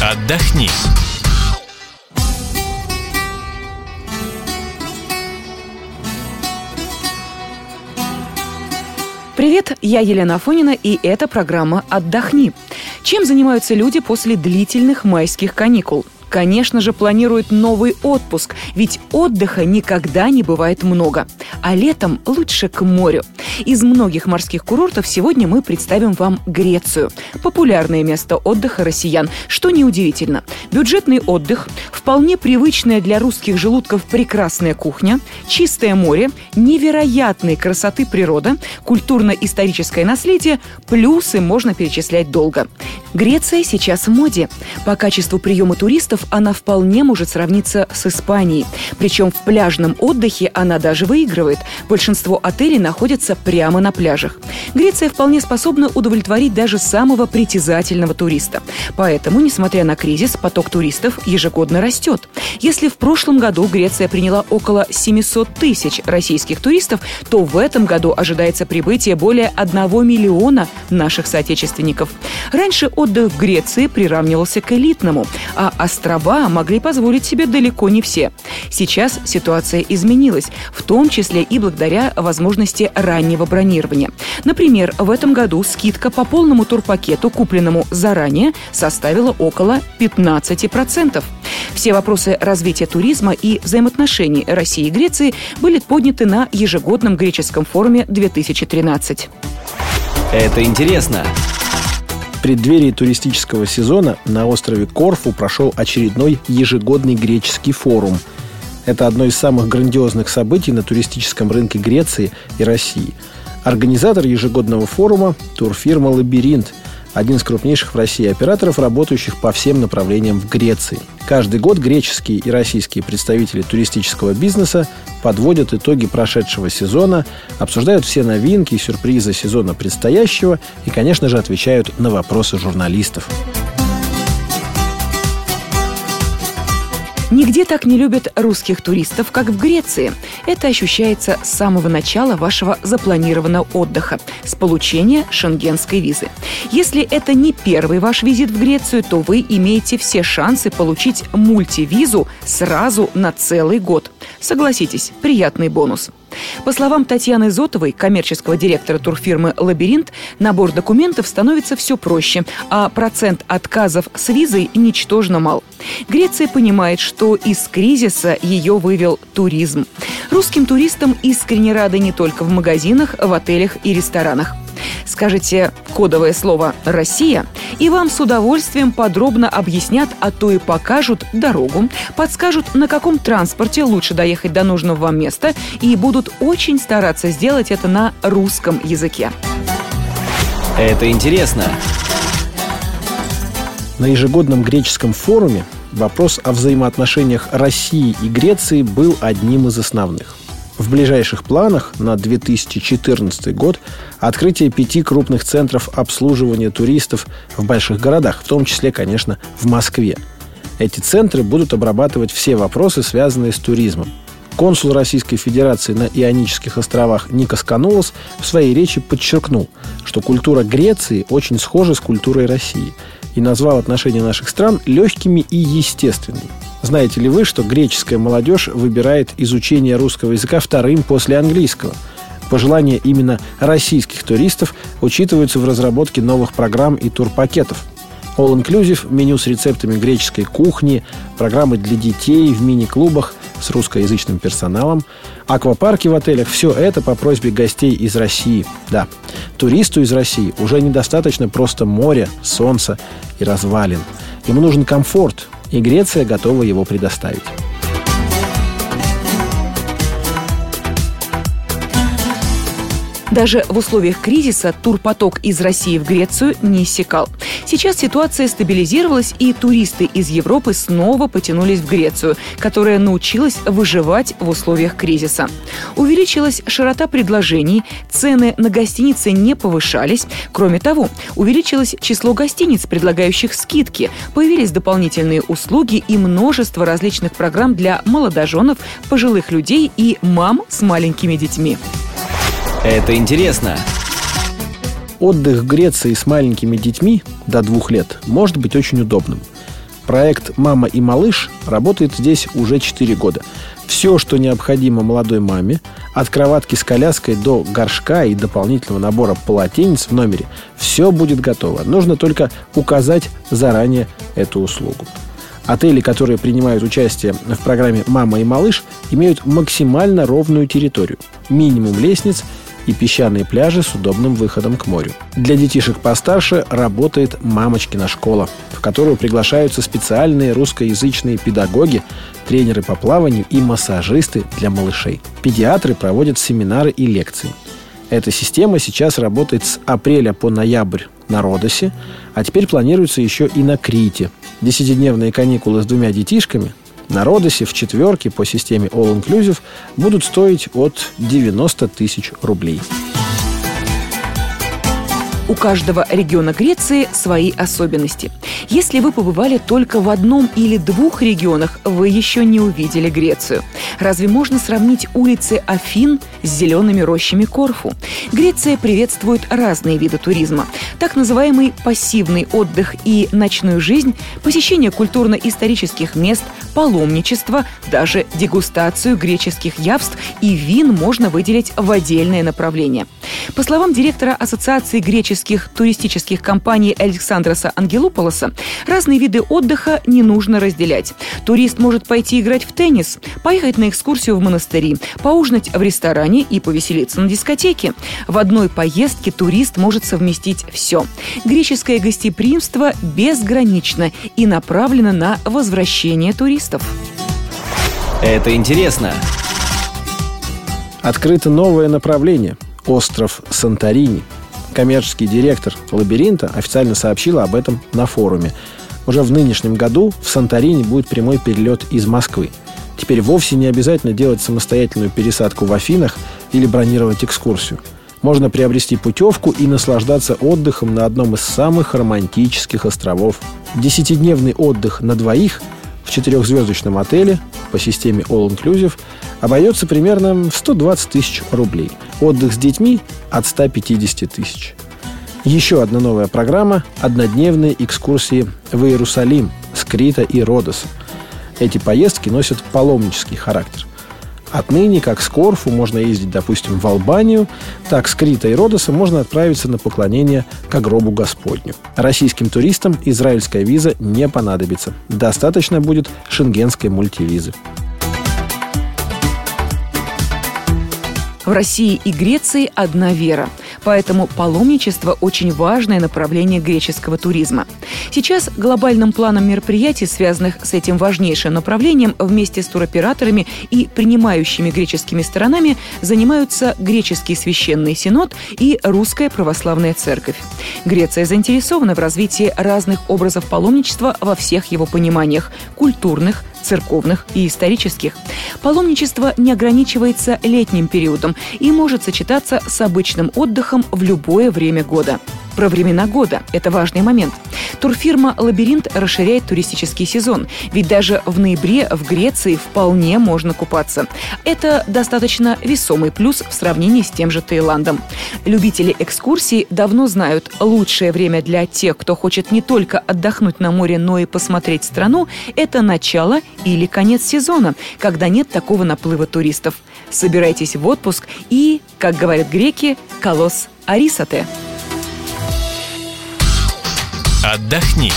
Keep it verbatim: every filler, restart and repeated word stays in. Отдохни. Привет, я Елена Афонина, и это программа «Отдохни». Чем занимаются люди после длительных майских каникул? Конечно же, планируют новый отпуск, ведь отдыха никогда не бывает много. А летом лучше к морю. Из многих морских курортов сегодня мы представим вам Грецию. Популярное место отдыха россиян, что неудивительно. Бюджетный отдых, вполне привычная для русских желудков прекрасная кухня, чистое море, невероятной красоты природа, культурно-историческое наследие, плюсы можно перечислять долго. Греция сейчас в моде. По качеству приема туристов она вполне может сравниться с Испанией. Причем в пляжном отдыхе она даже выигрывает. Большинство отелей находятся прямо на пляжах. Греция вполне способна удовлетворить даже самого притязательного туриста. Поэтому, несмотря на кризис, поток туристов ежегодно растет. Если в прошлом году Греция приняла около семьсот тысяч российских туристов, то в этом году ожидается прибытие более одного миллиона наших соотечественников. Раньше отдых в Греции приравнивался к элитному, а острова могли позволить себе далеко не все. Сейчас ситуация изменилась, в том числе и благодаря возможности раннего бронирования. Например, в этом году скидка по полному турпакету, купленному заранее, составила около пятнадцати процентов. Все вопросы развития туризма и взаимоотношений России и Греции были подняты на ежегодном греческом форуме две тысячи тринадцать. Это интересно. В преддверии туристического сезона на острове Корфу прошел очередной ежегодный греческий форум. Это одно из самых грандиозных событий на туристическом рынке Греции и России. Организатор ежегодного форума – турфирма «Лабиринт», один из крупнейших в России операторов, работающих по всем направлениям в Греции. Каждый год греческие и российские представители туристического бизнеса подводят итоги прошедшего сезона, обсуждают все новинки и сюрпризы сезона предстоящего и, конечно же, отвечают на вопросы журналистов. Нигде так не любят русских туристов, как в Греции. Это ощущается с самого начала вашего запланированного отдыха, с получения шенгенской визы. Если это не первый ваш визит в Грецию, то вы имеете все шансы получить мультивизу сразу на целый год. Согласитесь, приятный бонус. По словам Татьяны Зотовой, коммерческого директора турфирмы «Лабиринт», набор документов становится все проще, а процент отказов с визой ничтожно мал. Греция понимает, что из кризиса ее вывел туризм. Русским туристам искренне рады не только в магазинах, в отелях и ресторанах. Скажите кодовое слово «Россия», и вам с удовольствием подробно объяснят, а то и покажут дорогу, подскажут, на каком транспорте лучше доехать до нужного вам места, и будут очень стараться сделать это на русском языке. Это интересно. На ежегодном греческом форуме вопрос о взаимоотношениях России и Греции был одним из основных. В ближайших планах на две тысячи четырнадцатый год открытие пяти крупных центров обслуживания туристов в больших городах, в том числе, конечно, в Москве. Эти центры будут обрабатывать все вопросы, связанные с туризмом. Консул Российской Федерации на Ионических островах Никос Канолос в своей речи подчеркнул, что культура Греции очень схожа с культурой России, и назвал отношения наших стран легкими и естественными. Знаете ли вы, что греческая молодежь выбирает изучение русского языка вторым после английского? Пожелания именно российских туристов учитываются в разработке новых программ и турпакетов. All-Inclusive, меню с рецептами греческой кухни, программы для детей в мини-клубах с русскоязычным персоналом, аквапарки в отелях – все это по просьбе гостей из России. Да, туристу из России уже недостаточно просто моря, солнца и развалин. Ему нужен комфорт, и Греция готова его предоставить. Даже в условиях кризиса турпоток из России в Грецию не иссякал. Сейчас ситуация стабилизировалась, и туристы из Европы снова потянулись в Грецию, которая научилась выживать в условиях кризиса. Увеличилась широта предложений, цены на гостиницы не повышались. Кроме того, увеличилось число гостиниц, предлагающих скидки, появились дополнительные услуги и множество различных программ для молодоженов, пожилых людей и мам с маленькими детьми. Это интересно. Отдых в Греции с маленькими детьми до двух лет может быть очень удобным. Проект «Мама и малыш» работает здесь уже четыре года. Все, что необходимо молодой маме, от кроватки с коляской до горшка и дополнительного набора полотенец в номере, все будет готово. Нужно только указать заранее эту услугу. Отели, которые принимают участие в программе «Мама и малыш», имеют максимально ровную территорию, минимум лестниц и песчаные пляжи с удобным выходом к морю. Для детишек постарше работает «Мамочкина школа», в которую приглашаются специальные русскоязычные педагоги, тренеры по плаванию и массажисты для малышей. Педиатры проводят семинары и лекции. Эта система сейчас работает с апреля по ноябрь на Родосе, а теперь планируется еще и на Крите. Десятидневные каникулы с двумя детишками на Родосе в четверке по системе All-Inclusive будут стоить от девяносто тысяч рублей. У каждого региона Греции свои особенности. Если вы побывали только в одном или двух регионах, вы еще не увидели Грецию. Разве можно сравнить улицы Афин с зелеными рощами Корфу? Греция приветствует разные виды туризма. Так называемый пассивный отдых и ночную жизнь, посещение культурно-исторических мест, паломничество, даже дегустацию греческих явств и вин можно выделить в отдельное направление. По словам директора Ассоциации греческих туристических компаний Александроса Ангелопулоса, разные виды отдыха не нужно разделять. Турист может пойти играть в теннис, поехать на экскурсию в монастыри, поужинать в ресторане и повеселиться на дискотеке. В одной поездке турист может совместить все. Греческое гостеприимство безгранично и направлено на возвращение туристов. Это интересно. Открыто новое направление – остров Санторини. Коммерческий директор «Лабиринта» официально сообщила об этом на форуме. Уже в нынешнем году в Санторини будет прямой перелет из Москвы. Теперь вовсе не обязательно делать самостоятельную пересадку в Афинах или бронировать экскурсию. Можно приобрести путевку и наслаждаться отдыхом на одном из самых романтических островов. Десятидневный отдых на двоих в четырехзвездочном отеле по системе All-Inclusive обойдется примерно в сто двадцать тысяч рублей. Отдых с детьми – от ста пятидесяти тысяч. Еще одна новая программа – однодневные экскурсии в Иерусалим с Крита и Родоса. Эти поездки носят паломнический характер. Отныне, как с Корфу, можно ездить, допустим, в Албанию, так с Крита и Родоса можно отправиться на поклонение к гробу Господню. Российским туристам израильская виза не понадобится. Достаточно будет шенгенской мультивизы. В России и Греции одна вера. Поэтому паломничество – очень важное направление греческого туризма. Сейчас глобальным планом мероприятий, связанных с этим важнейшим направлением, вместе с туроператорами и принимающими греческими сторонами занимаются Греческий священный синод и Русская православная церковь. Греция заинтересована в развитии разных образов паломничества во всех его пониманиях – культурных, церковных и исторических. Паломничество не ограничивается летним периодом и может сочетаться с обычным отдыхом в любое время года. Про времена года – это важный момент. Турфирма «Лабиринт» расширяет туристический сезон, ведь даже в ноябре в Греции вполне можно купаться. Это достаточно весомый плюс в сравнении с тем же Таиландом. Любители экскурсий давно знают, лучшее время для тех, кто хочет не только отдохнуть на море, но и посмотреть страну – это начало или конец сезона, когда нет такого наплыва туристов. Собирайтесь в отпуск и, как говорят греки, «колос арисате». Отдохни.